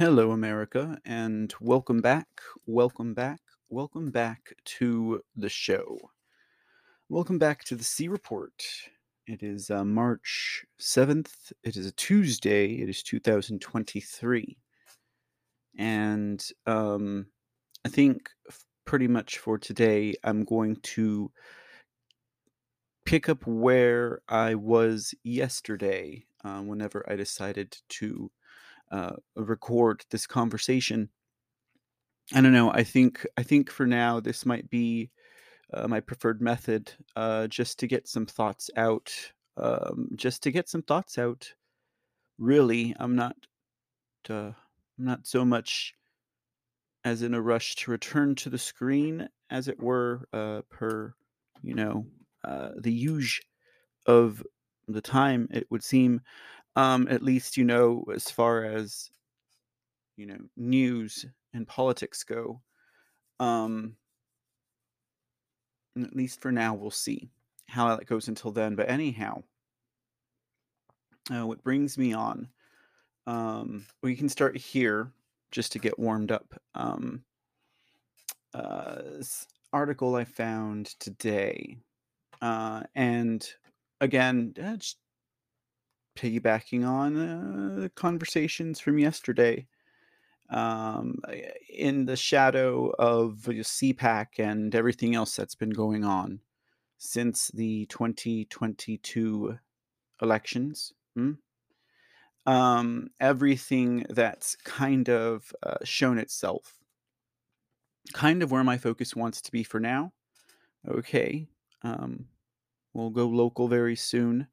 Hello, America, and welcome back to the show. Welcome back to the C Report. It is March 7th. It is a Tuesday. It is 2023. And I think pretty much for today, I'm going to pick up where I was yesterday whenever I decided to record this conversation. I don't know. I think for now this might be my preferred method, just to get some thoughts out. Really, I'm not so much as in a rush to return to the screen, as it were, per the use of the time. It would seem. At least, as far as, news and politics go, at least for now, we'll see how that goes until then. But anyhow, what brings me on, we can start here just to get warmed up. This article I found today, and again, piggybacking on the conversations from yesterday, in the shadow of CPAC and everything else that's been going on since the 2022 elections. Everything that's kind of shown itself, kind of where my focus wants to be for now. Okay, we'll go local very soon.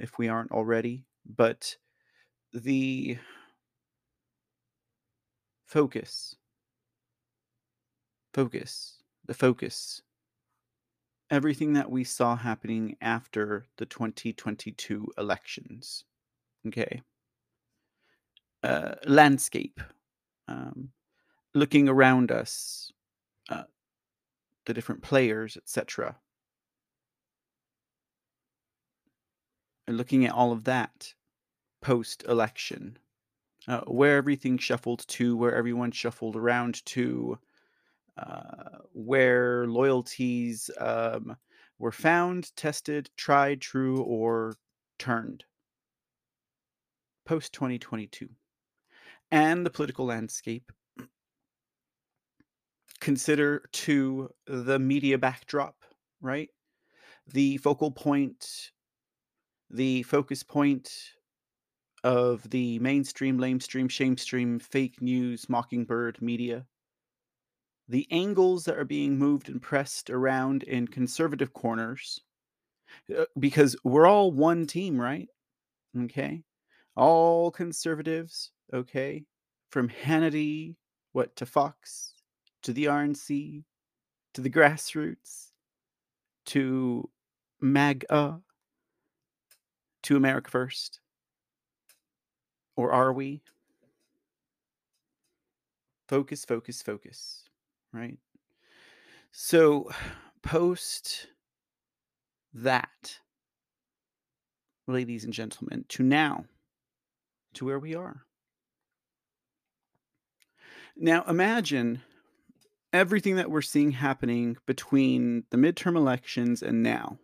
If we aren't already, but the focus, everything that we saw happening after the 2022 elections, okay, landscape, looking around us, the different players, etc., looking at all of that post-election, where everything shuffled to, where everyone shuffled around to, where loyalties were found, tested, tried, true, or turned post-2022. And the political landscape. Consider, too, the media backdrop, right? The focal point, the focus point of the mainstream, lamestream, shamestream, fake news, mockingbird media. The angles that are being moved and pressed around in conservative corners. Because we're all one team, right? Okay. All conservatives, okay? From Hannity, to Fox, to the RNC, to the grassroots, to MAGA. To America First? Or are we? Focus, right? So, post that, ladies and gentlemen, to now, to where we are. Now, imagine everything that we're seeing happening between the midterm elections and now.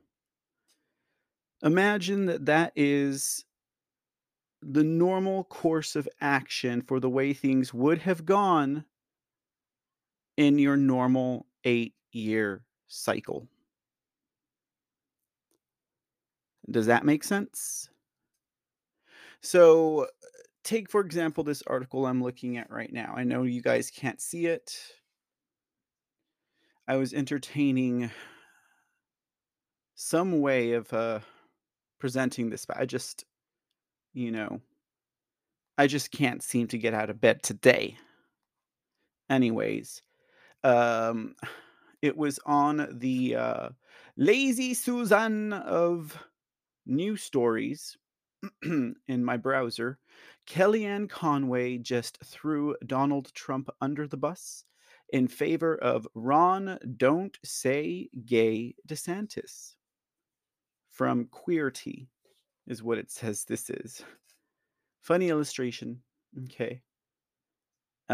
Imagine that is the normal course of action for the way things would have gone in your normal 8-year cycle. Does that make sense? So take, for example, this article I'm looking at right now. I know you guys can't see it. I was entertaining some way of presenting this, but I just, I just can't seem to get out of bed today. Anyways, it was on the Lazy Susan of news stories in my browser. Kellyanne Conway just threw Donald Trump under the bus in favor of Ron Don't Say Gay DeSantis. From Queerty is what it says this is. Funny illustration. Okay.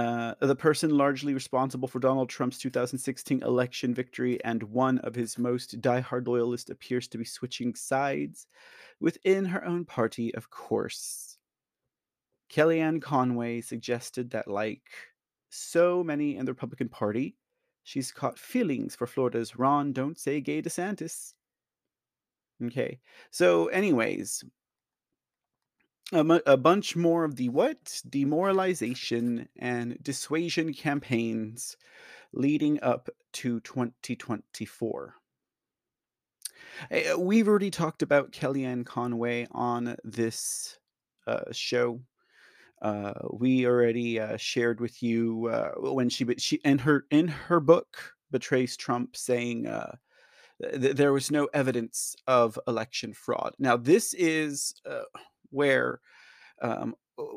the person largely responsible for Donald Trump's 2016 election victory and one of his most diehard loyalists appears to be switching sides within her own party, of course. Kellyanne Conway suggested that, like so many in the Republican Party, she's caught feelings for Florida's Ron Don't Say Gay DeSantis. Okay, so anyways, a bunch more of the what? Demoralization and dissuasion campaigns leading up to 2024. We've already talked about Kellyanne Conway on this show. We already shared with you when she and her in her book betrays Trump, saying there was no evidence of election fraud. Now this is where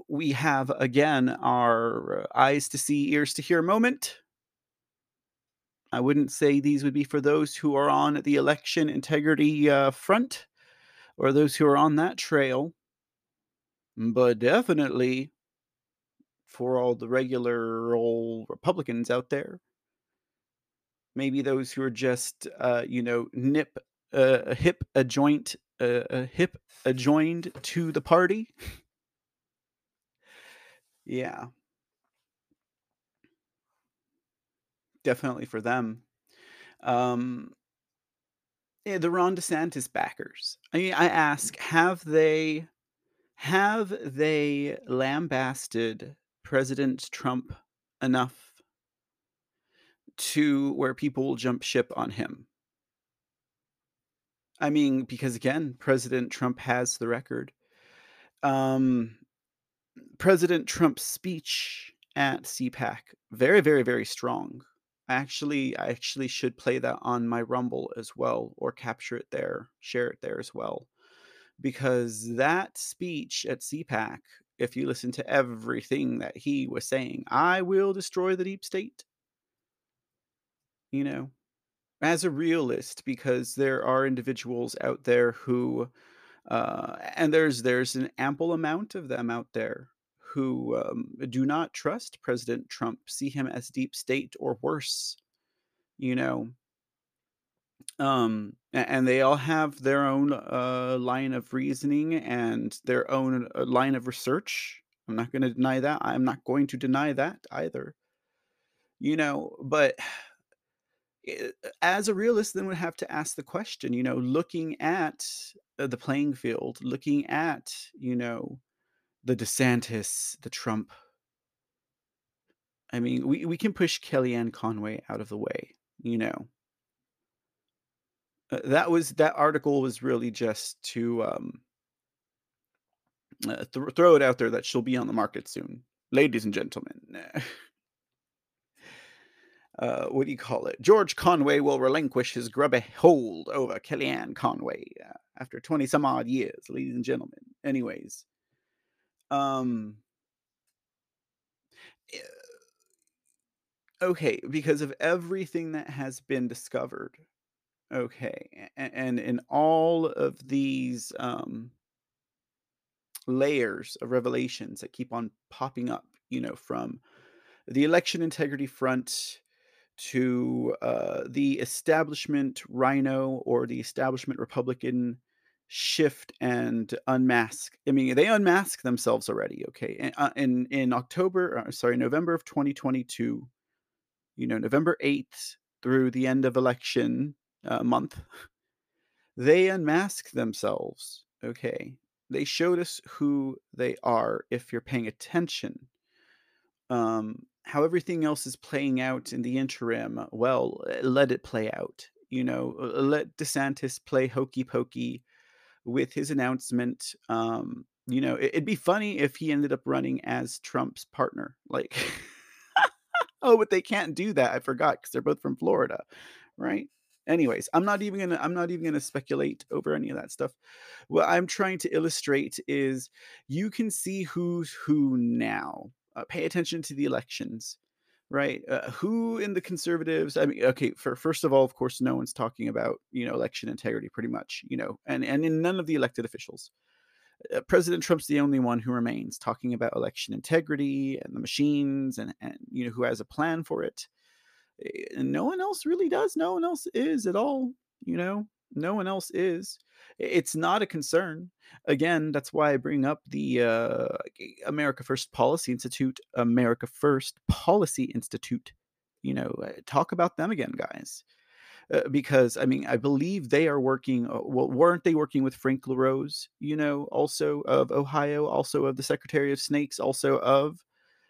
we have, again, our eyes to see, ears to hear moment. I wouldn't say these would be for those who are on the election integrity front or those who are on that trail, but definitely for all the regular old Republicans out there. Maybe those who are just, hip adjoined to the party. Yeah. Definitely for them. The Ron DeSantis backers. I mean, I ask, have they lambasted President Trump enough to where people will jump ship on him? I mean, because again, President Trump has the record. President Trump's speech at CPAC, very, very, very strong. I actually should play that on my Rumble as well, or capture it there, share it there as well. Because that speech at CPAC, if you listen to everything that he was saying, I will destroy the deep state. You know, as a realist, because there are individuals out there who, and there's an ample amount of them out there who do not trust President Trump, see him as deep state or worse, you know. And they all have their own line of reasoning and their own line of research. I'm not going to deny that. I'm not going to deny that either, you know, but as a realist, then would have to ask the question, you know, looking at the playing field, looking at, you know, the DeSantis, the Trump. I mean, we can push Kellyanne Conway out of the way, you know. That article was really just to throw it out there that she'll be on the market soon. Ladies and gentlemen. What do you call it? George Conway will relinquish his grubby hold over Kellyanne Conway after 20 some odd years, ladies and gentlemen. Anyways. Okay, because of everything that has been discovered. Okay, and in all of these layers of revelations that keep on popping up, you know, from the election integrity front to the establishment rhino or the establishment Republican shift and unmask. I mean, they unmask themselves already, okay? And in November of 2022, you know, November 8th through the end of election month, they unmask themselves, okay? They showed us who they are if you're paying attention. How everything else is playing out in the interim, well, let it play out. You know, let DeSantis play hokey pokey with his announcement. You know, it'd be funny if he ended up running as Trump's partner. Like, oh, but they can't do that. I forgot, because they're both from Florida, right? Anyways, I'm not even gonna speculate over any of that stuff. What I'm trying to illustrate is you can see who's who now. Pay attention to the elections, right? Who in the conservatives? I mean, okay, first of all, of course, no one's talking about, you know, election integrity pretty much, you know, and in none of the elected officials. President Trump's the only one who remains talking about election integrity and the machines and you know, who has a plan for it. And no one else really does. No one else is at all. You know, no one else is. It's not a concern. Again, that's why I bring up the America First Policy Institute, You know, talk about them again, guys. Because, I mean, I believe they are working, weren't they working with Frank LaRose, you know, also of Ohio, also of the Secretary of Snakes, also of,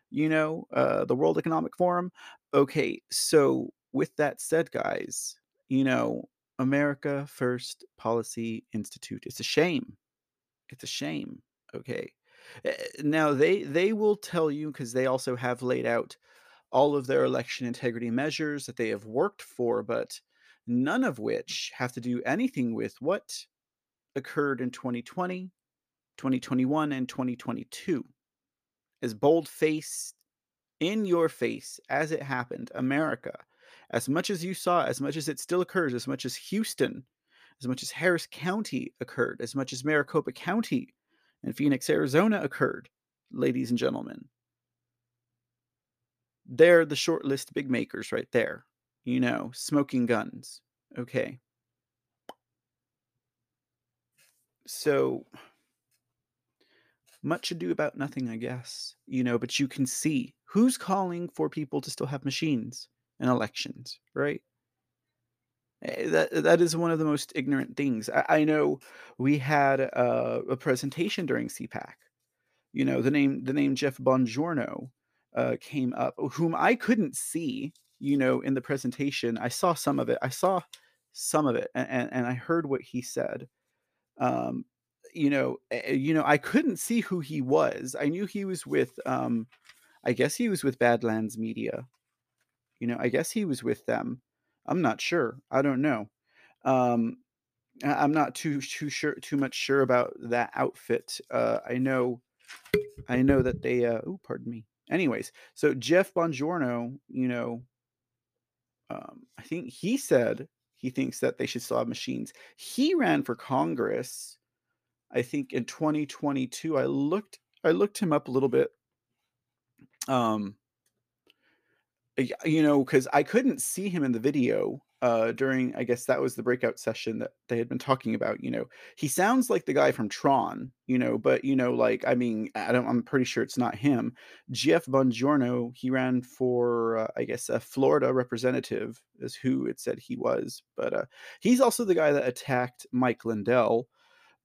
you know, the World Economic Forum. Okay, so with that said, guys, you know, America First Policy Institute. It's a shame. It's a shame. Okay. Now, they will tell you, because they also have laid out all of their election integrity measures that they have worked for, but none of which have to do anything with what occurred in 2020, 2021, and 2022. As bold-faced, in your face, as it happened, America, as much as you saw, as much as it still occurs, as much as Houston, as much as Harris County occurred, as much as Maricopa County and Phoenix, Arizona occurred, ladies and gentlemen. They're the short-list big makers right there. You know, smoking guns. Okay. So much ado about nothing, I guess. You know, but you can see who's calling for people to still have machines in elections, right? That is one of the most ignorant things. I know we had a presentation during CPAC. You know, the name Jeff Buongiorno came up, whom I couldn't see. You know, in the presentation, I saw some of it, and I heard what he said. You know, I couldn't see who he was. I knew he was with, I guess he was with Badlands Media. You know, I guess he was with them. I'm not sure. I don't know. I'm not too much sure about that outfit. I know that they. Oh, pardon me. Anyways, so Jeff Buongiorno, you know. I think he said he thinks that they should still have machines. He ran for Congress, I think, in 2022. I looked him up a little bit, you know, because I couldn't see him in the video during, I guess that was the breakout session that they had been talking about. You know, he sounds like the guy from Tron, you know, but, you know, like, I mean, I'm pretty sure it's not him. Jeff Buongiorno, he ran for, I guess, a Florida representative is who it said he was. But he's also the guy that attacked Mike Lindell.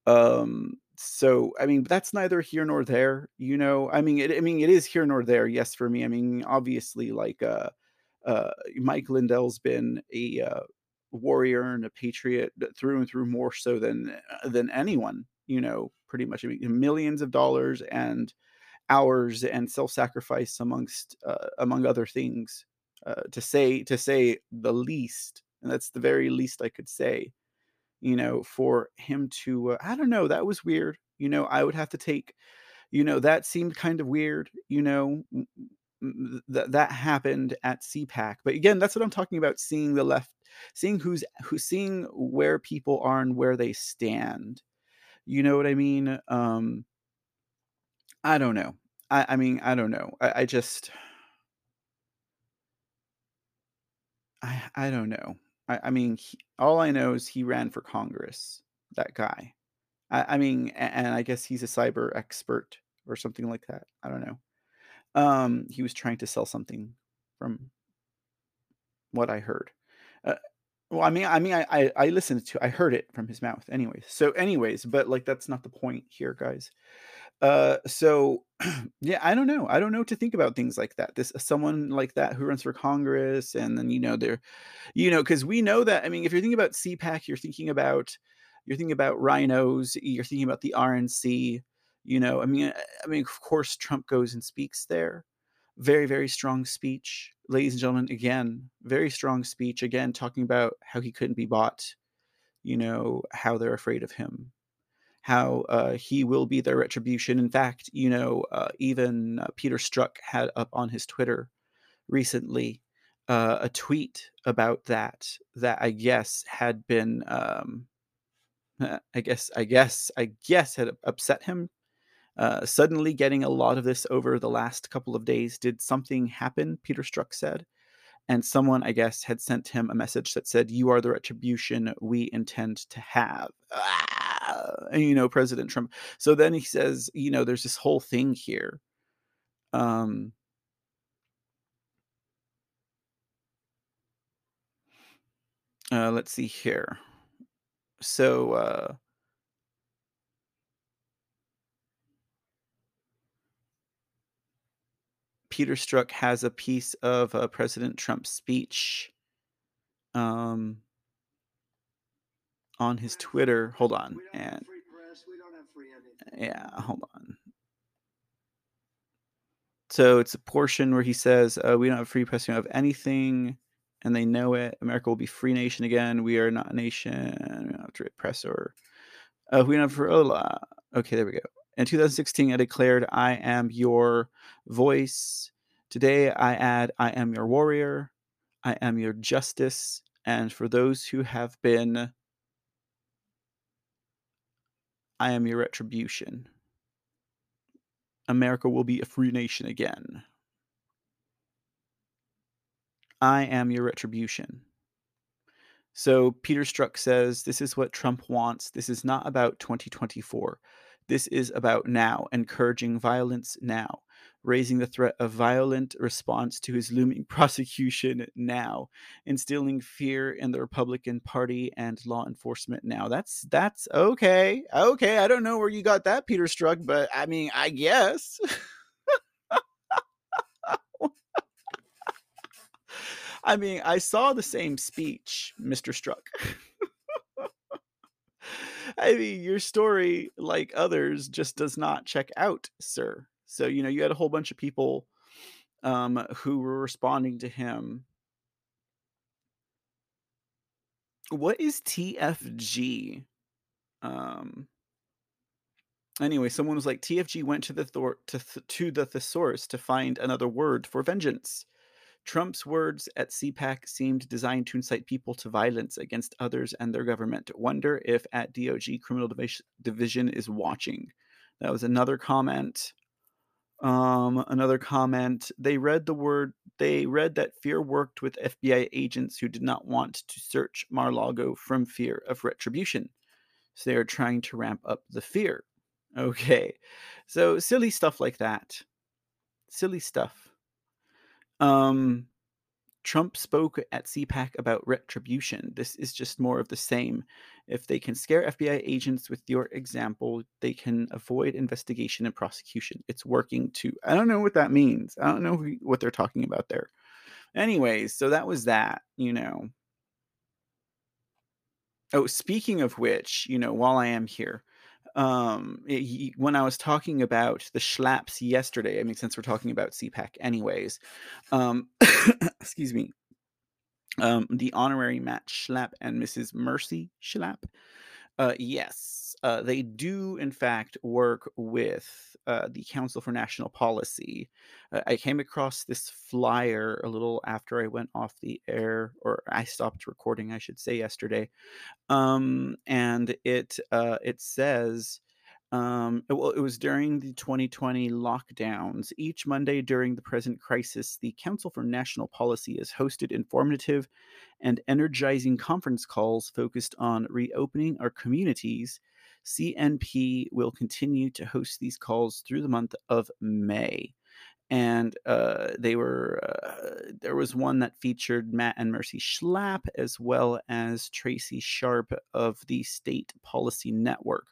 So, I mean, that's neither here nor there, you know. I mean, it is here nor there. Yes, for me. I mean, obviously, like, Mike Lindell's been a warrior and a patriot through and through, more so than anyone, you know, pretty much. I mean, millions of dollars and hours and self-sacrifice among other things, to say the least. And that's the very least I could say, you know, for him to, I don't know, that was weird. You know, I would have to take, you know, that seemed kind of weird, you know, that happened at CPAC. But again, that's what I'm talking about, seeing the left, seeing seeing where people are and where they stand. You know what I mean? I don't know. I mean, I don't know. I just don't know. I mean, all I know is he ran for Congress, that guy. I mean, and I guess he's a cyber expert or something like that. I don't know. He was trying to sell something from what I heard. I listened to, I heard it from his mouth anyways. So anyways, but like, that's not the point here, guys. So yeah, I don't know what to think about things like that. This, someone like that who runs for Congress, and then, you know, they're, you know, cause we know that, I mean, if you're thinking about CPAC, you're thinking about rhinos, you're thinking about the RNC. You know, I mean, of course, Trump goes and speaks there. Very, very strong speech. Ladies and gentlemen, again, very strong speech. Again, talking about how he couldn't be bought, you know, how they're afraid of him, how he will be their retribution. In fact, you know, even Peter Strzok had up on his Twitter recently a tweet about that I guess had been I guess had upset him. Suddenly getting a lot of this over the last couple of days. Did something happen? Peter Strzok said. And someone, I guess, had sent him a message that said, "You are the retribution we intend to have." President Trump. So then he says, there's this whole thing here. Let's see here. So, Peter Strzok has a piece of President Trump's speech on his Twitter. Hold on. And yeah, hold on. So it's a portion where he says, "We don't have free press. We don't have anything, and they know it. America will be a free nation again. We are not a nation. We don't have to repress or we don't have for Ola." Okay, there we go. In 2016, I declared, "I am your voice." Today, I add, "I am your warrior. I am your justice." And for those who have been, I am your retribution. America will be a free nation again. I am your retribution. So Peter Strzok says, this is what Trump wants. This is not about 2024. This is about now, encouraging violence now, raising the threat of violent response to his looming prosecution now, instilling fear in the Republican Party and law enforcement now. That's okay. Okay, I don't know where you got that, Peter Strzok, but I mean, I guess. I mean, I saw the same speech, Mr. Strzok. I mean, your story, like others, just does not check out, sir. So, you had a whole bunch of people who were responding to him. What is TFG? Anyway, someone was like, TFG went to the thesaurus to find another word for vengeance. Trump's words at CPAC seemed designed to incite people to violence against others and their government. Wonder if at DOG Criminal Division is watching. That was another comment. They read that fear worked with FBI agents who did not want to search Mar-a-Lago from fear of retribution. So they are trying to ramp up the fear. Okay. So silly stuff like that. Silly stuff. Trump spoke at CPAC about retribution. This is just more of the same. If they can scare FBI agents with your example, they can avoid investigation and prosecution. It's working too. I don't know what that means. I don't know what they're talking about there. Anyways, so that was that, Oh, speaking of which, while I am here, when I was talking about the Schlapps yesterday, I mean, since we're talking about CPAC anyways, excuse me, the honorary Matt Schlapp and Mrs. Mercy Schlapp, they do in fact work with the Council for National Policy. I came across this flyer a little after I went off the air, or I stopped recording, I should say, yesterday. And it says, it was during the 2020 lockdowns. Each Monday during the present crisis, the Council for National Policy has hosted informative and energizing conference calls focused on reopening our communities. CNP will continue to host these calls through the month of May. And there was one that featured Matt and Mercy Schlapp, as well as Tracy Sharp of the State Policy Network.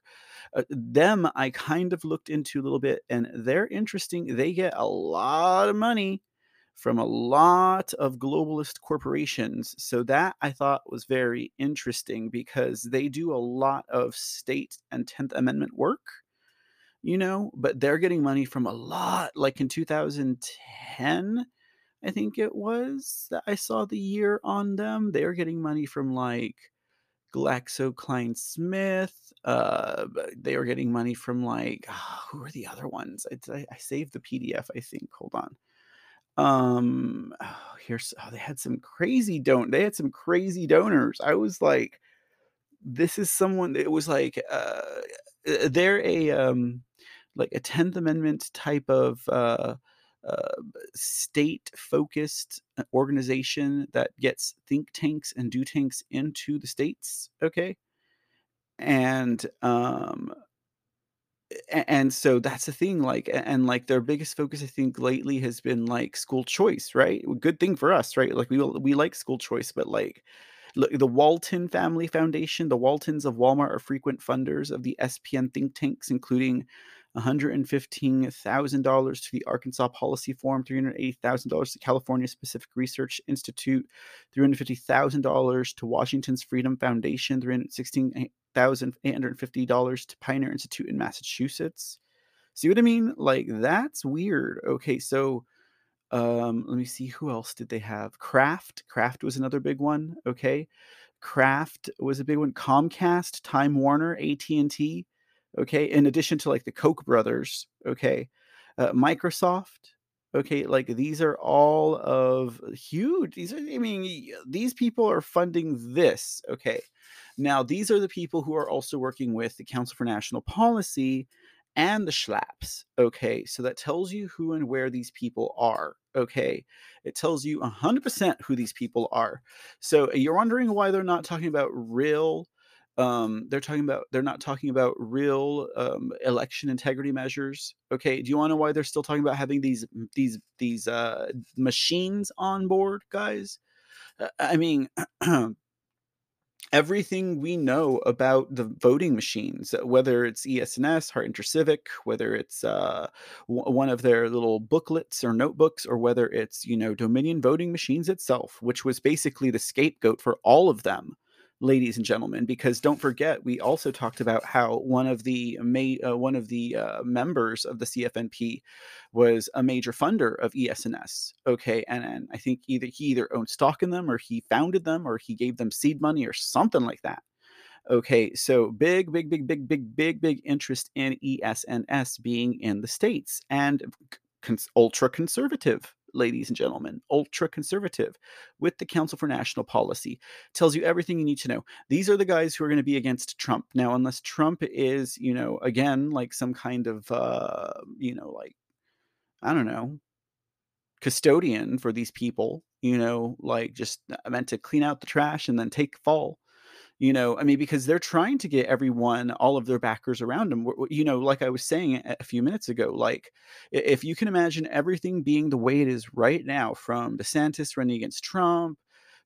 Them I kind of looked into a little bit, and they're interesting. They get a lot of money from a lot of globalist corporations. So that I thought was very interesting, because they do a lot of state and 10th Amendment work. But they're getting money from a lot, like in 2010, I think it was that I saw the year on them. They're getting money from like GlaxoSmithKline. They were getting money from like, who are the other ones? I saved the PDF, I think. Hold on. They had some crazy donors. I was like, this is someone, it was like, they're a, like a 10th Amendment type of state-focused organization that gets think tanks and do tanks into the states. Okay. And so that's the thing, like, and like their biggest focus, I think, lately has been like school choice, right? Good thing for us, right? Like we like school choice, but like the Walton Family Foundation, the Waltons of Walmart are frequent funders of the SPN think tanks, including $115,000 to the Arkansas Policy Forum, $380,000 to California Pacific Research Institute, $350,000 to Washington's Freedom Foundation, $316,850 to Pioneer Institute in Massachusetts. See what I mean? Like, that's weird. Okay, so let me see, who else did they have? Kraft. Kraft was another big one. Okay, Kraft was a big one. Comcast, Time Warner, AT&T. Okay, in addition to like the Koch brothers, okay, Microsoft, okay, like these are all of huge, these are, I mean, these people are funding this, okay. Now, these are the people who are also working with the Council for National Policy and the Schlapps, okay, so that tells you who and where these people are, okay. It tells you 100% who these people are. So you're wondering why they're not talking about real they're not talking about real election integrity measures. Okay, do you want to know why they're still talking about having these machines on board, guys? I mean, everything we know about the voting machines, whether it's ES&S, Heart Intercivic, whether it's one of their little booklets or notebooks, or whether it's, you know, Dominion Voting Machines itself, which was basically the scapegoat for all of them. Ladies and gentlemen, because don't forget, we also talked about how one of the members of the CFNP was a major funder of ES&S. Okay, and I think he either owned stock in them, or he founded them, or he gave them seed money, or something like that. Okay, so big interest in ES&S being in the states, and ultra conservative. Ladies and gentlemen, ultra conservative with the Council for National Policy. Tells you everything you need to know. These are the guys who are going to be against Trump. Now, unless Trump is, you know, again, like some kind of, you know, like, I don't know, custodian for these people, you know, like just meant to clean out the trash and then take the fall. You know, I mean, because they're trying to get everyone, all of their backers around them, you know, like I was saying a few minutes ago, like if you can imagine everything being the way it is right now, from DeSantis running against Trump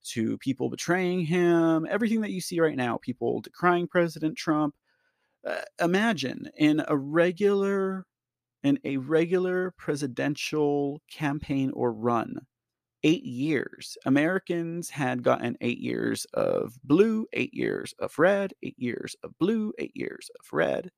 to people betraying him, everything that you see right now, people decrying President Trump, imagine in a regular presidential campaign or run. 8 years. Americans had gotten 8 years of blue, 8 years of red, 8 years of blue, 8 years of red.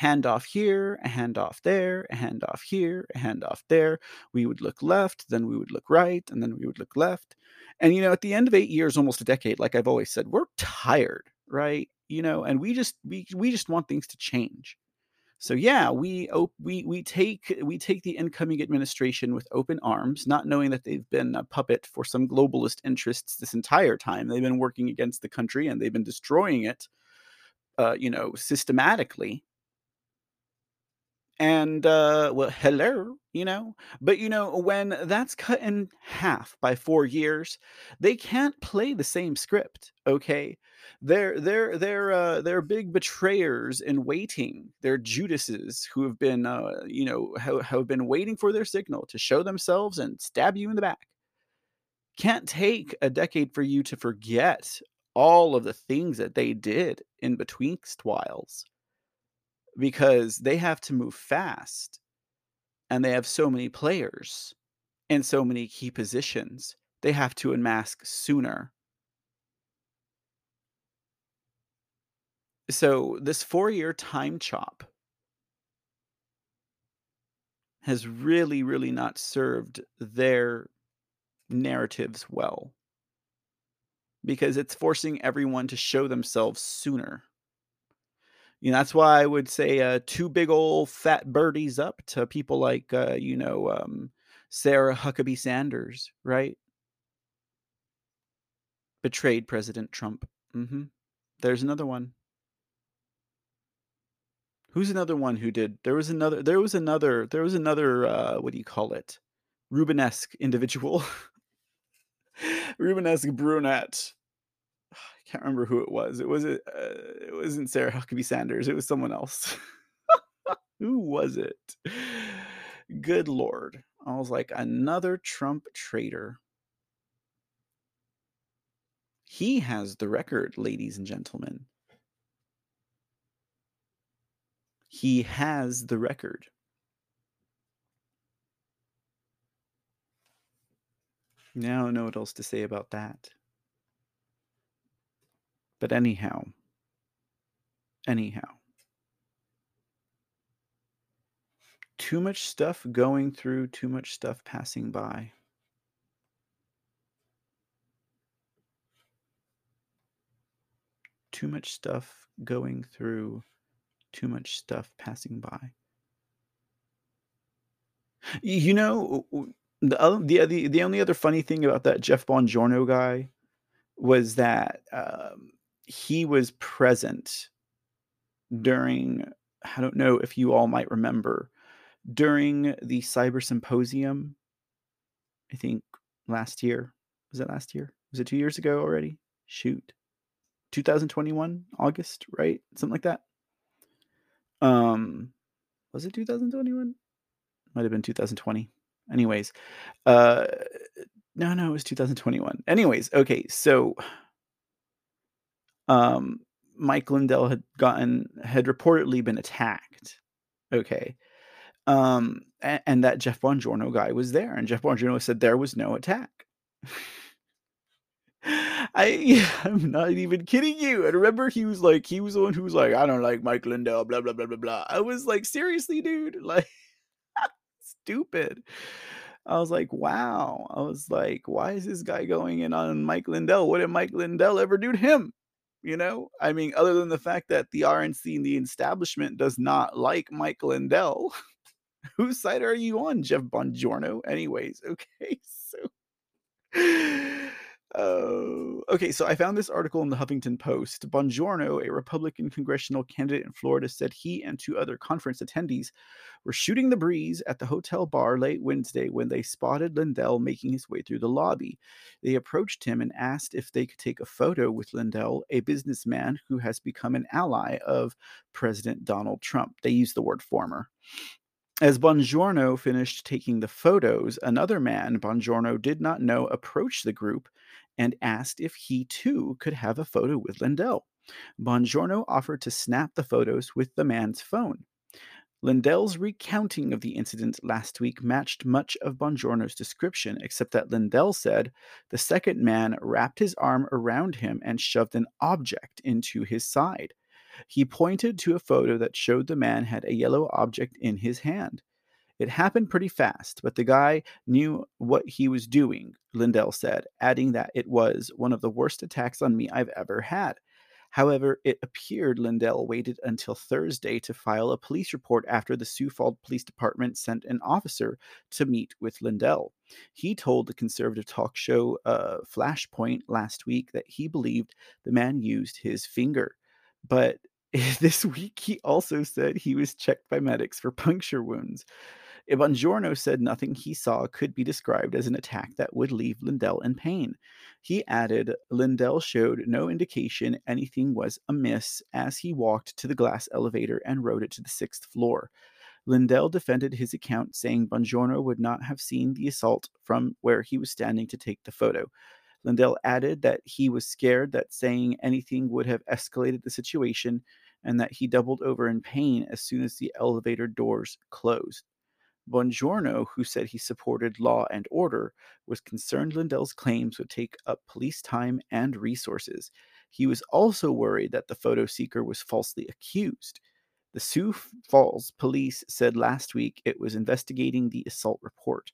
Handoff here, a handoff there, a handoff here, a handoff there. We would look left, then we would look right, and then we would look left. And, you know, at the end of 8 years, almost a decade, like I've always said, we're tired, right? You know, and we just want things to change. So yeah, we take the incoming administration with open arms, not knowing that they've been a puppet for some globalist interests this entire time. They've been working against the country, and they've been destroying it, you know, systematically. And well, hello, you know, but you know, when that's cut in half by 4 years, they can't play the same script. Okay, they're big betrayers in waiting. They're Judases who have been, you know, have been waiting for their signal to show themselves and stab you in the back. Can't take a decade for you to forget all of the things that they did in betwixt whiles. Because they have to move fast, and they have so many players and so many key positions. They have to unmask sooner. So this 4-year time chop has really, really not served their narratives well, because it's forcing everyone to show themselves sooner. You know, that's why I would say two big old fat birdies up to people like, you know, Sarah Huckabee Sanders, right? Betrayed President Trump. Mm-hmm. There's another one. Who's another one who did? There was another. What do you call it? Rubenesque individual. Rubenesque brunette. I can't remember who it was. It wasn't Sarah Huckabee Sanders. It was someone else. Who was it? Good Lord. I was like, another Trump traitor. He has the record, ladies and gentlemen. He has the record. Now I don't know what else to say about that. But anyhow. Too much stuff going through, too much stuff passing by. Too much stuff going through, too much stuff passing by. You know, the only other funny thing about that Jeff Buongiorno guy was that he was present during, I don't know if you all might remember, during the cyber symposium, I think last year. Was it last year? Was it 2 years ago already? Shoot. 2021, August, right? Something like that. Was it 2021? Might have been 2020. Anyways. No, it was 2021. Anyways, okay, so Mike Lindell had reportedly been attacked. Okay. And that Jeff Buongiorno guy was there, and Jeff Buongiorno said there was no attack. I'm not even kidding you. And remember, he was the one who was like, I don't like Mike Lindell, blah, blah, blah, blah, blah. I was like, seriously, dude, like, stupid. I was like, wow. I was like, why is this guy going in on Mike Lindell? What did Mike Lindell ever do to him? You know, I mean, other than the fact that the RNC and the establishment does not like Mike Lindell. Whose side are you on, Jeff Buongiorno? Anyways, okay, so... okay, so I found this article in the Huffington Post. Buongiorno, a Republican congressional candidate in Florida, said he and two other conference attendees were shooting the breeze at the hotel bar late Wednesday when they spotted Lindell making his way through the lobby. They approached him and asked if they could take a photo with Lindell, a businessman who has become an ally of President Donald Trump. They used the word former. As Buongiorno finished taking the photos, another man Buongiorno did not know approached the group and asked if he too could have a photo with Lindell. Buongiorno offered to snap the photos with the man's phone. Lindell's recounting of the incident last week matched much of Buongiorno's description, except that Lindell said the second man wrapped his arm around him and shoved an object into his side. He pointed to a photo that showed the man had a yellow object in his hand. It happened pretty fast, but the guy knew what he was doing, Lindell said, adding that it was one of the worst attacks on me I've ever had. However, it appeared Lindell waited until Thursday to file a police report after the Sioux Falls Police Department sent an officer to meet with Lindell. He told the conservative talk show Flashpoint last week that he believed the man used his finger. But this week, he also said he was checked by medics for puncture wounds. Buongiorno said nothing he saw could be described as an attack that would leave Lindell in pain. He added, Lindell showed no indication anything was amiss as he walked to the glass elevator and rode it to the 6th floor. Lindell defended his account, saying Buongiorno would not have seen the assault from where he was standing to take the photo. Lindell added that he was scared that saying anything would have escalated the situation and that he doubled over in pain as soon as the elevator doors closed. Buongiorno, who said he supported law and order, was concerned Lindell's claims would take up police time and resources. He was also worried that the photo seeker was falsely accused. The Sioux Falls police said last week it was investigating the assault report.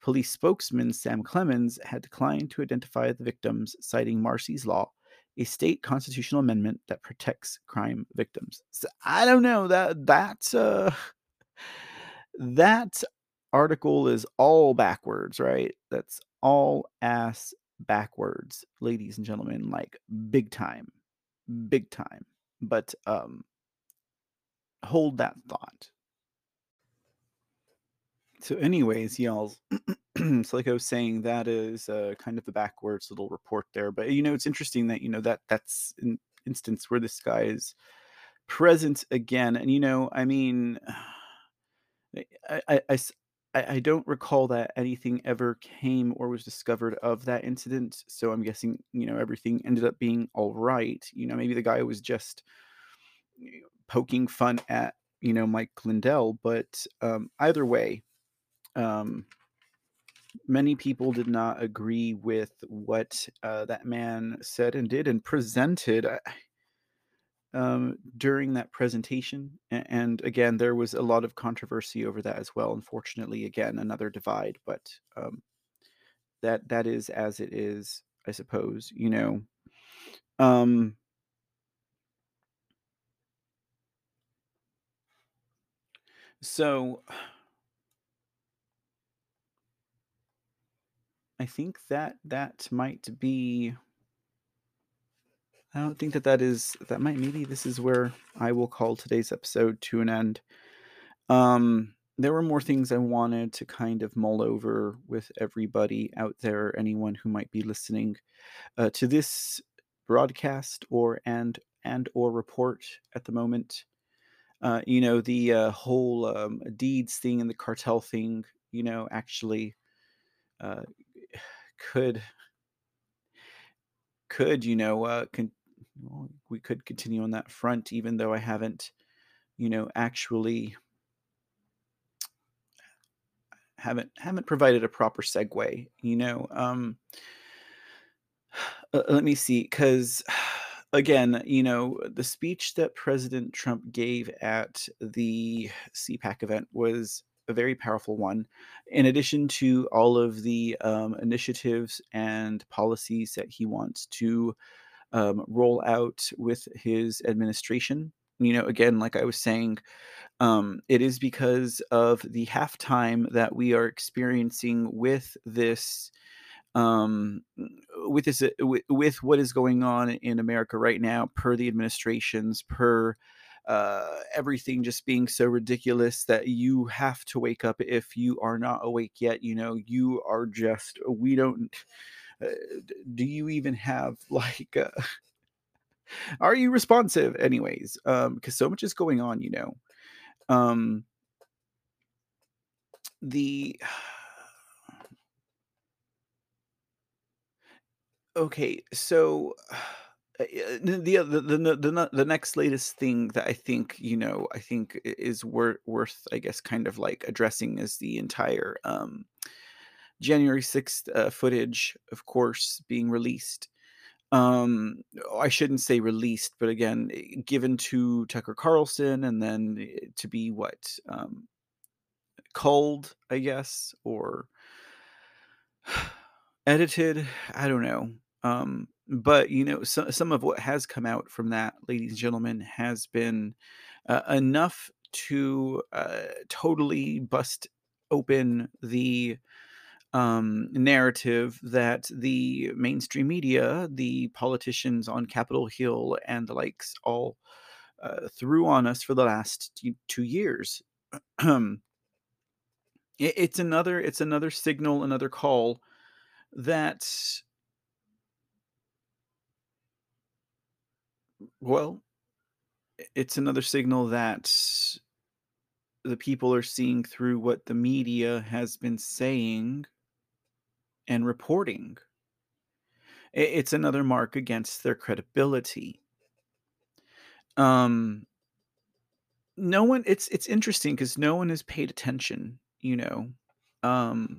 Police spokesman Sam Clemens had declined to identify the victims, citing Marcy's Law, a state constitutional amendment that protects crime victims. So I don't know, that article is all backwards, right? That's all ass backwards, ladies and gentlemen, like big time, big time. But hold that thought. So anyways, y'all, so like I was saying, that is kind of the backwards little report there. But, you know, it's interesting that, you know, that's an instance where this guy is present again. And, you know, I mean, I don't recall that anything ever came or was discovered of that incident. So I'm guessing, you know, everything ended up being all right. You know, maybe the guy was just poking fun at, you know, Mike Lindell. But either way, many people did not agree with what that man said and did and presented during that presentation. And again, there was a lot of controversy over that as well. Unfortunately, again, another divide, but that is as it is, I suppose, you know. So I think that might be, I don't think that is, that might, maybe this is where I will call today's episode to an end. There were more things I wanted to kind of mull over with everybody out there, anyone who might be listening to this broadcast or report at the moment. You know, the whole deeds thing and the cartel thing, you know, actually could, you know, we could continue on that front, even though I haven't, you know, actually haven't provided a proper segue, you know. Let me see, because again, you know, the speech that President Trump gave at the CPAC event was a very powerful one. In addition to all of the initiatives and policies that he wants to roll out with his administration, you know, again, like I was saying, it is because of the halftime that we are experiencing with what is going on in America right now, per the administrations, per everything just being so ridiculous that you have to wake up. If you are not awake yet, you know, you are just, we don't, do you even have like, are you responsive? Anyways, because so much is going on, you know. Okay, so the next latest thing that I think, you know, I think is worth, I guess, kind of like addressing is the entire January 6th footage, of course, being released. I shouldn't say released, but again, given to Tucker Carlson, and then to be what, culled, I guess, or edited, I don't know. But, you know, some of what has come out from that, ladies and gentlemen, has been enough to totally bust open the narrative that the mainstream media, the politicians on Capitol Hill and the likes all threw on us for the last 2 years. It's another signal, another call that, well, it's another signal that the people are seeing through what the media has been saying and reporting. It's another mark against their credibility. No one, it's interesting because no one has paid attention, you know.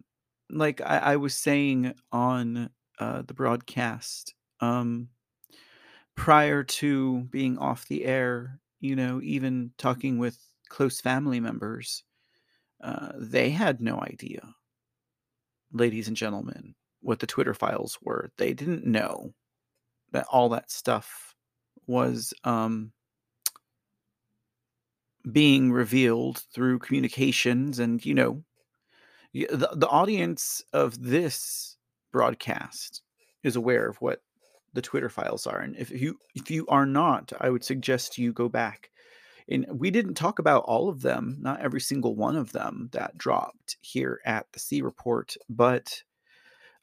Like I was saying on the broadcast, prior to being off the air, you know, even talking with close family members, they had no idea, ladies and gentlemen, what the Twitter files were. They didn't know that all that stuff was being revealed through communications. And, you know, the audience of this broadcast is aware of what the Twitter files are. And if you are not, I would suggest you go back. And we didn't talk about all of them, not every single one of them that dropped here at the C Report, but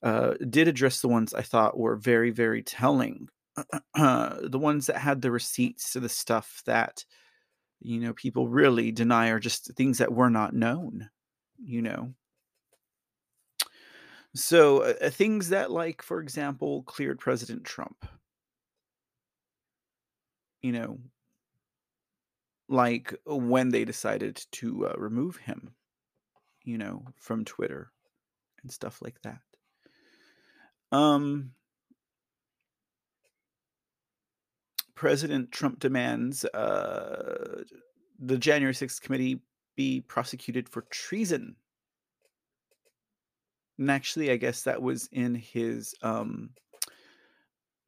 did address the ones I thought were very, very telling. The ones that had the receipts to the stuff that, you know, people really deny are just things that were not known, you know. So things that, like, for example, cleared President Trump, you know, like when they decided to remove him, you know, from Twitter and stuff like that. President Trump demands the January 6th committee be prosecuted for treason. And actually, I guess that was in his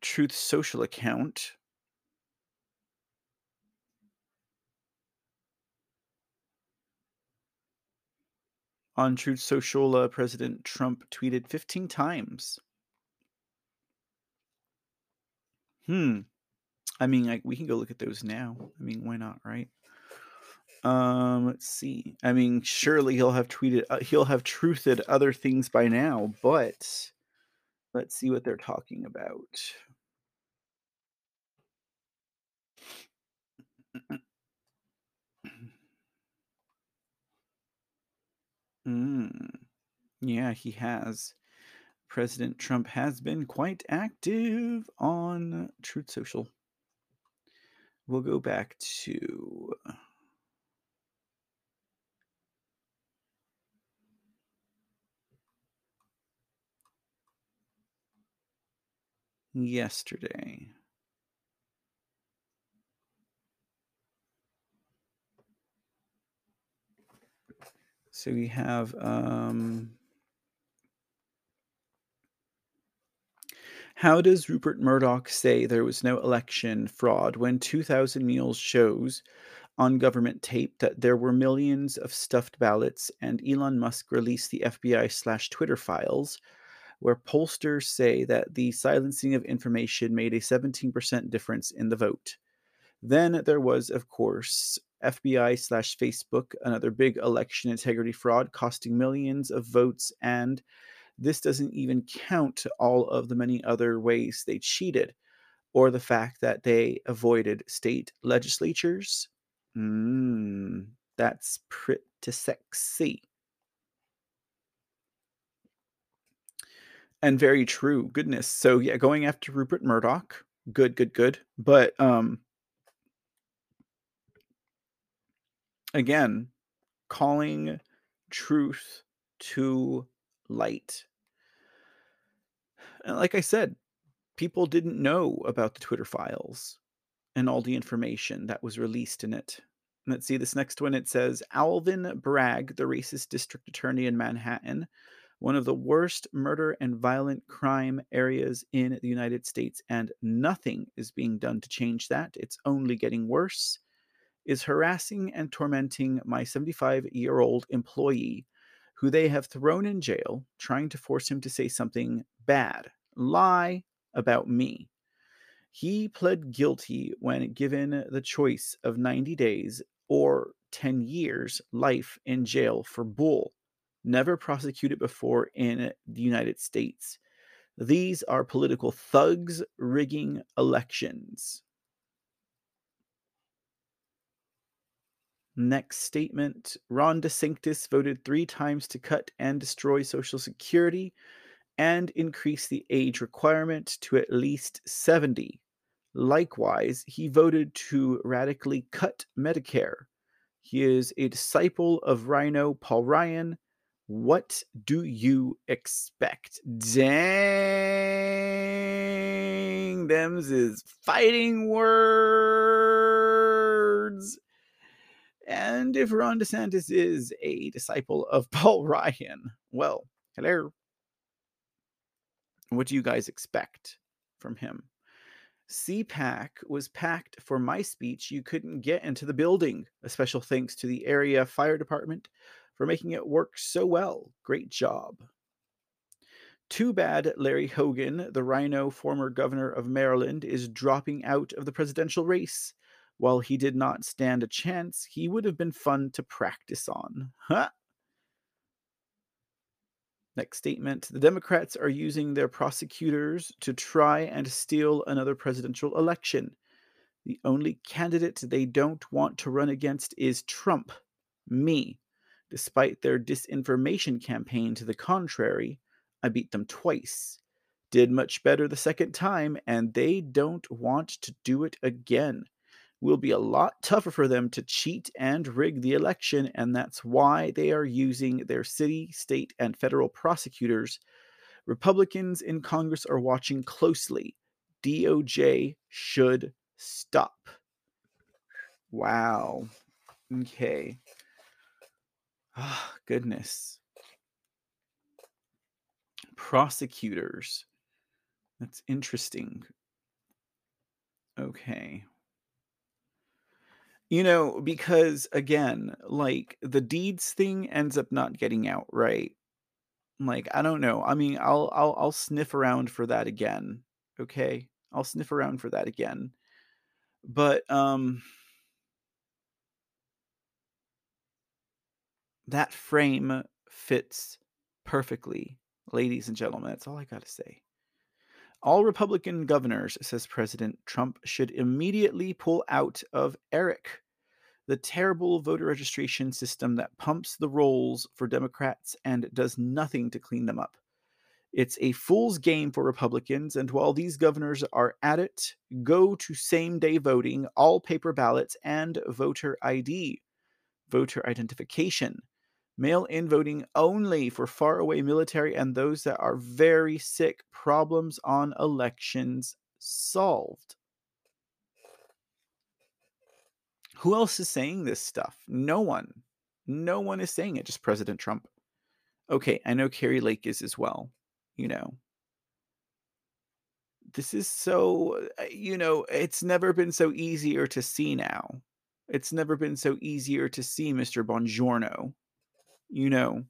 Truth Social account. On Truth Social, President Trump tweeted 15 times. I mean, like, we can go look at those now. I mean, why not, right? Let's see. I mean, surely he'll have truthted other things by now, but let's see what they're talking about. Yeah, he has. President Trump has been quite active on Truth Social. We'll go back to... yesterday. So we have... how does Rupert Murdoch say there was no election fraud when 2,000 Mules shows on government tape that there were millions of stuffed ballots, and Elon Musk released the FBI/Twitter files where pollsters say that the silencing of information made a 17% difference in the vote? Then there was, of course, FBI/Facebook, another big election integrity fraud costing millions of votes, and this doesn't even count all of the many other ways they cheated, or the fact that they avoided state legislatures. That's pretty sexy. And very true. Goodness. So yeah, going after Rupert Murdoch. Good. But again, calling truth to light. And like I said, people didn't know about the Twitter files and all the information that was released in it. And let's see this next one. It says, Alvin Bragg, the racist district attorney in Manhattan, one of the worst murder and violent crime areas in the United States, and nothing is being done to change that. It's only getting worse, is harassing and tormenting my 75-year-old employee, who they have thrown in jail, trying to force him to say something bad, lie about me. He pled guilty when given the choice of 90 days or 10 years life in jail for bull, never prosecuted before in the United States. These are political thugs rigging elections. Next statement, Ron DeSantis voted 3 times to cut and destroy Social Security and increase the age requirement to at least 70. Likewise, he voted to radically cut Medicare. He is a disciple of Rhino Paul Ryan. What do you expect? Dang, them's is fighting words. And if Ron DeSantis is a disciple of Paul Ryan, well, hello. What do you guys expect from him? CPAC was packed for my speech. You couldn't get into the building. A special thanks to the area fire department for making it work so well. Great job. Too bad Larry Hogan, the rhino former governor of Maryland, is dropping out of the presidential race. While he did not stand a chance, he would have been fun to practice on. Huh? Next statement. The Democrats are using their prosecutors to try and steal another presidential election. The only candidate they don't want to run against is Trump. Me. Despite their disinformation campaign to the contrary, I beat them twice. Did much better the second time, and they don't want to do it again. Will be a lot tougher for them to cheat and rig the election, and that's why they are using their city, state, and federal prosecutors. Republicans in Congress are watching closely. DOJ should stop. Wow. Okay. Ah, oh, goodness. Prosecutors. That's interesting. Okay. You know, because, again, like, the deeds thing ends up not getting out, right? Like, I don't know. I mean, I'll sniff around for that again, okay? I'll sniff around for that again. But, that frame fits perfectly, ladies and gentlemen. That's all I gotta say. All Republican governors, says President Trump, should immediately pull out of ERIC, the terrible voter registration system that pumps the rolls for Democrats and does nothing to clean them up. It's a fool's game for Republicans, and while these governors are at it, go to same-day voting, all paper ballots, and voter ID, voter identification. Mail-in voting only for faraway military and those that are very sick. Problems on elections solved. Who else is saying this stuff? No one. No one is saying it, just President Trump. Okay, I know Carrie Lake is as well, you know. This is so, you know, it's never been so easier to see now. It's never been so easier to see Mr. Buongiorno. You know,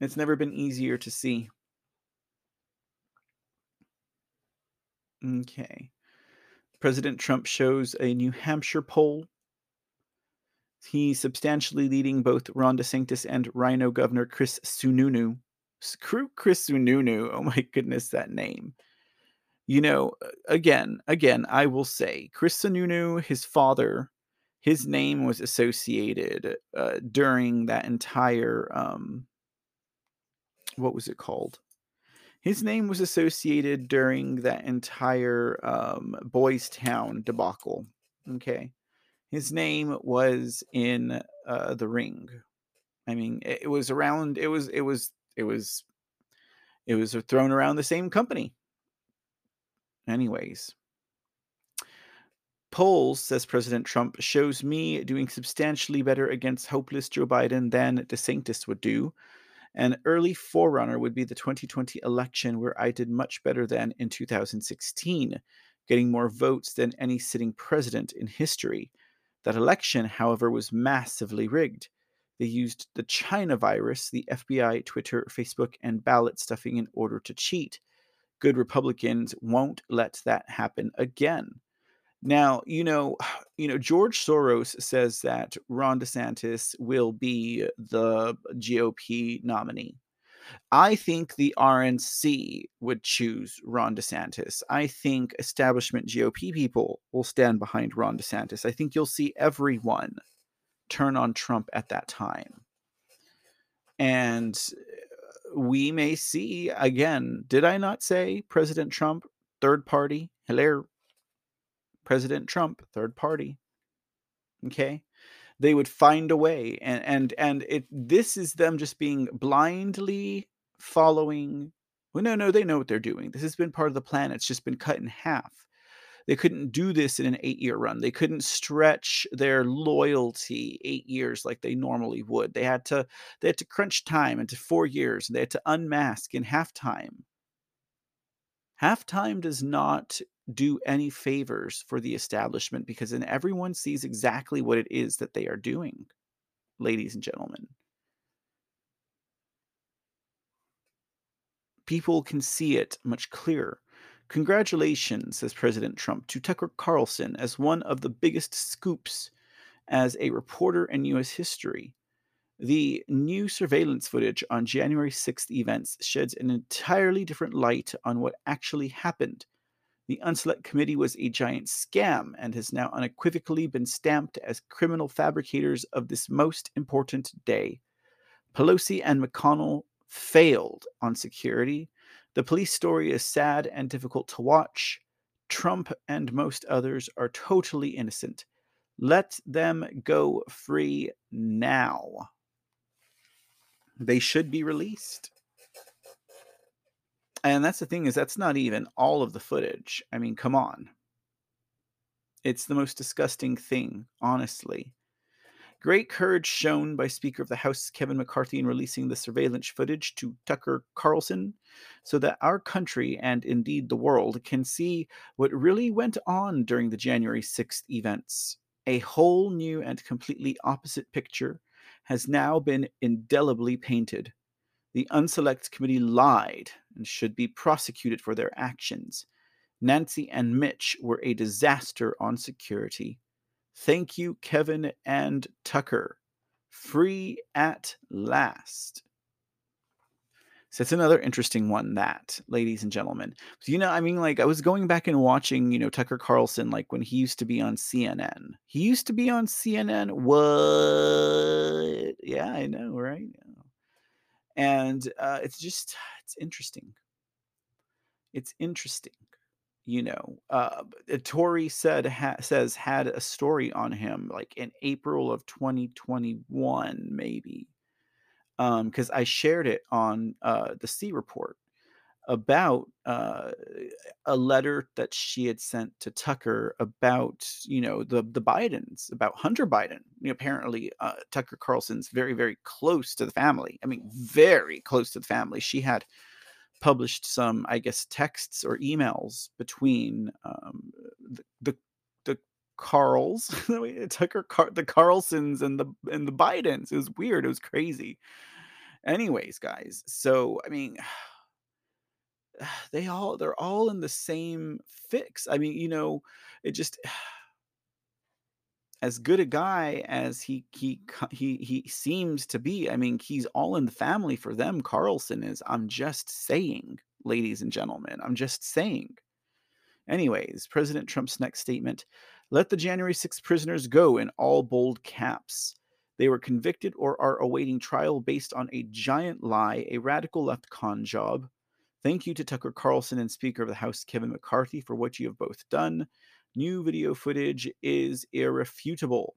it's never been easier to see. Okay. President Trump shows a New Hampshire poll. He's substantially leading both Ron DeSantis and Rhino Governor Chris Sununu. Screw Chris Sununu. Oh my goodness, that name. You know, again, I will say Chris Sununu, his father, his name was associated during that entire, what was it called? His name was associated during that entire Boys Town debacle, okay? His name was in the ring. I mean, it was around, it was thrown around the same company. Anyways. Polls, says President Trump, shows me doing substantially better against hopeless Joe Biden than DeSantis would do. An early forerunner would be the 2020 election, where I did much better than in 2016, getting more votes than any sitting president in history. That election, however, was massively rigged. They used the China virus, the FBI, Twitter, Facebook, and ballot stuffing in order to cheat. Good Republicans won't let that happen again. Now, you know, George Soros says that Ron DeSantis will be the GOP nominee. I think the RNC would choose Ron DeSantis. I think establishment GOP people will stand behind Ron DeSantis. I think you'll see everyone turn on Trump at that time. And we may see, again, did I not say President Trump, third party? Hello. President Trump, third party. Okay? They would find a way. And this is them just being blindly following. Well, no, they know what they're doing. This has been part of the plan. It's just been cut in half. They couldn't do this in an 8-year run. They couldn't stretch their loyalty 8 years like they normally would. They had to crunch time into 4 years. And they had to unmask in halftime. Halftime does not do any favors for the establishment, because then everyone sees exactly what it is that they are doing, ladies and gentlemen. People can see it much clearer. Congratulations, says President Trump, to Tucker Carlson as one of the biggest scoops as a reporter in U.S. history. The new surveillance footage on January 6th events sheds an entirely different light on what actually happened. The Unselect Committee was a giant scam and has now unequivocally been stamped as criminal fabricators of this most important day. Pelosi and McConnell failed on security. The police story is sad and difficult to watch. Trump and most others are totally innocent. Let them go free now. They should be released. And that's the thing, is that's not even all of the footage. I mean, come on. It's the most disgusting thing, honestly. Great courage shown by Speaker of the House Kevin McCarthy in releasing the surveillance footage to Tucker Carlson so that our country, and indeed the world, can see what really went on during the January 6th events. A whole new and completely opposite picture has now been indelibly painted. The Unselect Committee lied and should be prosecuted for their actions. Nancy and Mitch were a disaster on security. Thank you, Kevin and Tucker. Free at last. So it's another interesting one, that, ladies and gentlemen. So, I was going back and watching, Tucker Carlson, when he used to be on CNN. He used to be on CNN. What? Yeah, I know, right? And it's interesting. It's interesting. Tory says had a story on him in April of 2021, maybe. Because I shared it on the C Report about a letter that she had sent to Tucker about, the Bidens, about Hunter Biden. Apparently, Tucker Carlson's very, very close to the family. I mean, very close to the family. She had published some, I guess, texts or emails between the Carls, the Carlsons and the Bidens. It was weird. It was crazy. Anyways, guys. So they're all in the same fix. It just, as good a guy as he seems to be, he's all in the family for them. Carlson is. I'm just saying, ladies and gentlemen, I'm just saying. Anyways, President Trump's next statement: let the January 6th prisoners go in all bold caps. They were convicted or are awaiting trial based on a giant lie, a radical left con job. Thank you to Tucker Carlson and Speaker of the House Kevin McCarthy for what you have both done. New video footage is irrefutable.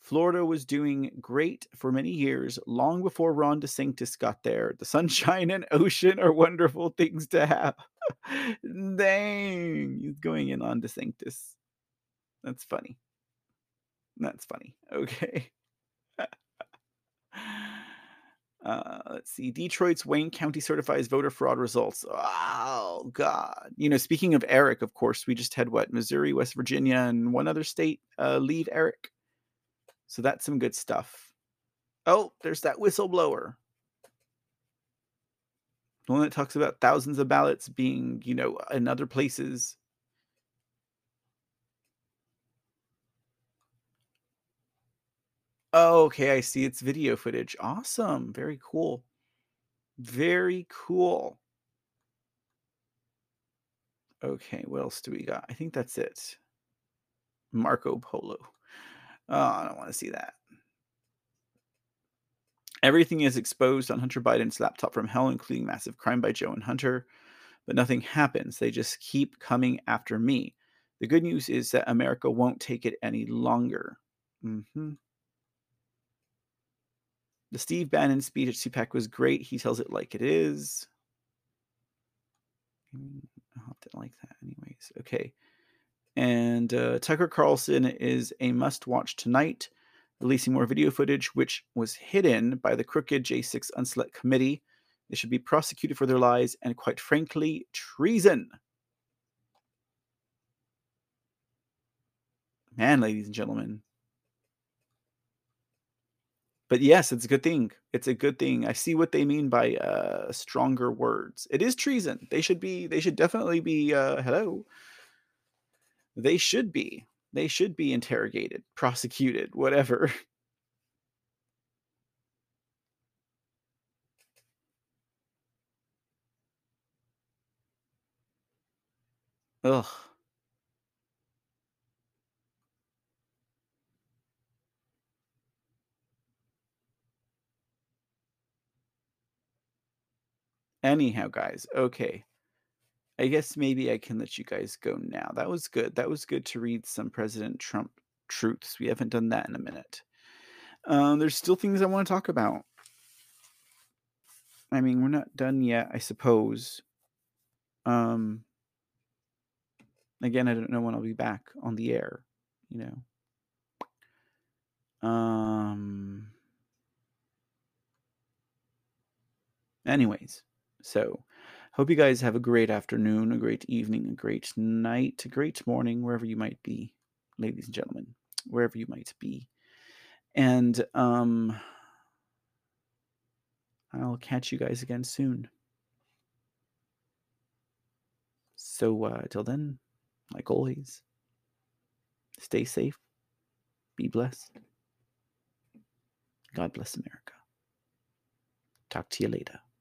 Florida was doing great for many years, long before Ron DeSantis got there. The sunshine and ocean are wonderful things to have. Dang, he's going in on DeSantis. That's funny. That's funny. Okay. Let's see. Detroit's Wayne County certifies voter fraud results. Oh, God. Speaking of ERIC, of course, we just had Missouri, West Virginia, and one other state leave ERIC. So that's some good stuff. Oh, there's that whistleblower. The one that talks about thousands of ballots being, in other places. Oh, okay, I see. It's video footage. Awesome. Very cool. Very cool. Okay, what else do we got? I think that's it. Marco Polo. Oh, I don't want to see that. Everything is exposed on Hunter Biden's laptop from hell, including massive crime by Joe and Hunter. But nothing happens. They just keep coming after me. The good news is that America won't take it any longer. Mm-hmm. The Steve Bannon speech at CPAC was great. He tells it like it is. I didn't like that anyways. Okay. And Tucker Carlson is a must-watch tonight, releasing more video footage, which was hidden by the crooked J6 Unselect Committee. They should be prosecuted for their lies and, quite frankly, treason. Man, ladies and gentlemen. But yes, it's a good thing. It's a good thing. I see what they mean by stronger words. It is treason. They should definitely be. They should be interrogated, prosecuted, whatever. Ugh. Anyhow, guys, okay. I guess maybe I can let you guys go now. That was good. That was good to read some President Trump truths. We haven't done that in a minute. There's still things I want to talk about. I mean, we're not done yet, I suppose. Again, I don't know when I'll be back on the air, you know. Anyways, so hope you guys have a great afternoon, a great evening, a great night, a great morning, wherever you might be, ladies and gentlemen, wherever you might be. And I'll catch you guys again soon. So till then, like always, stay safe, be blessed. God bless America. Talk to you later.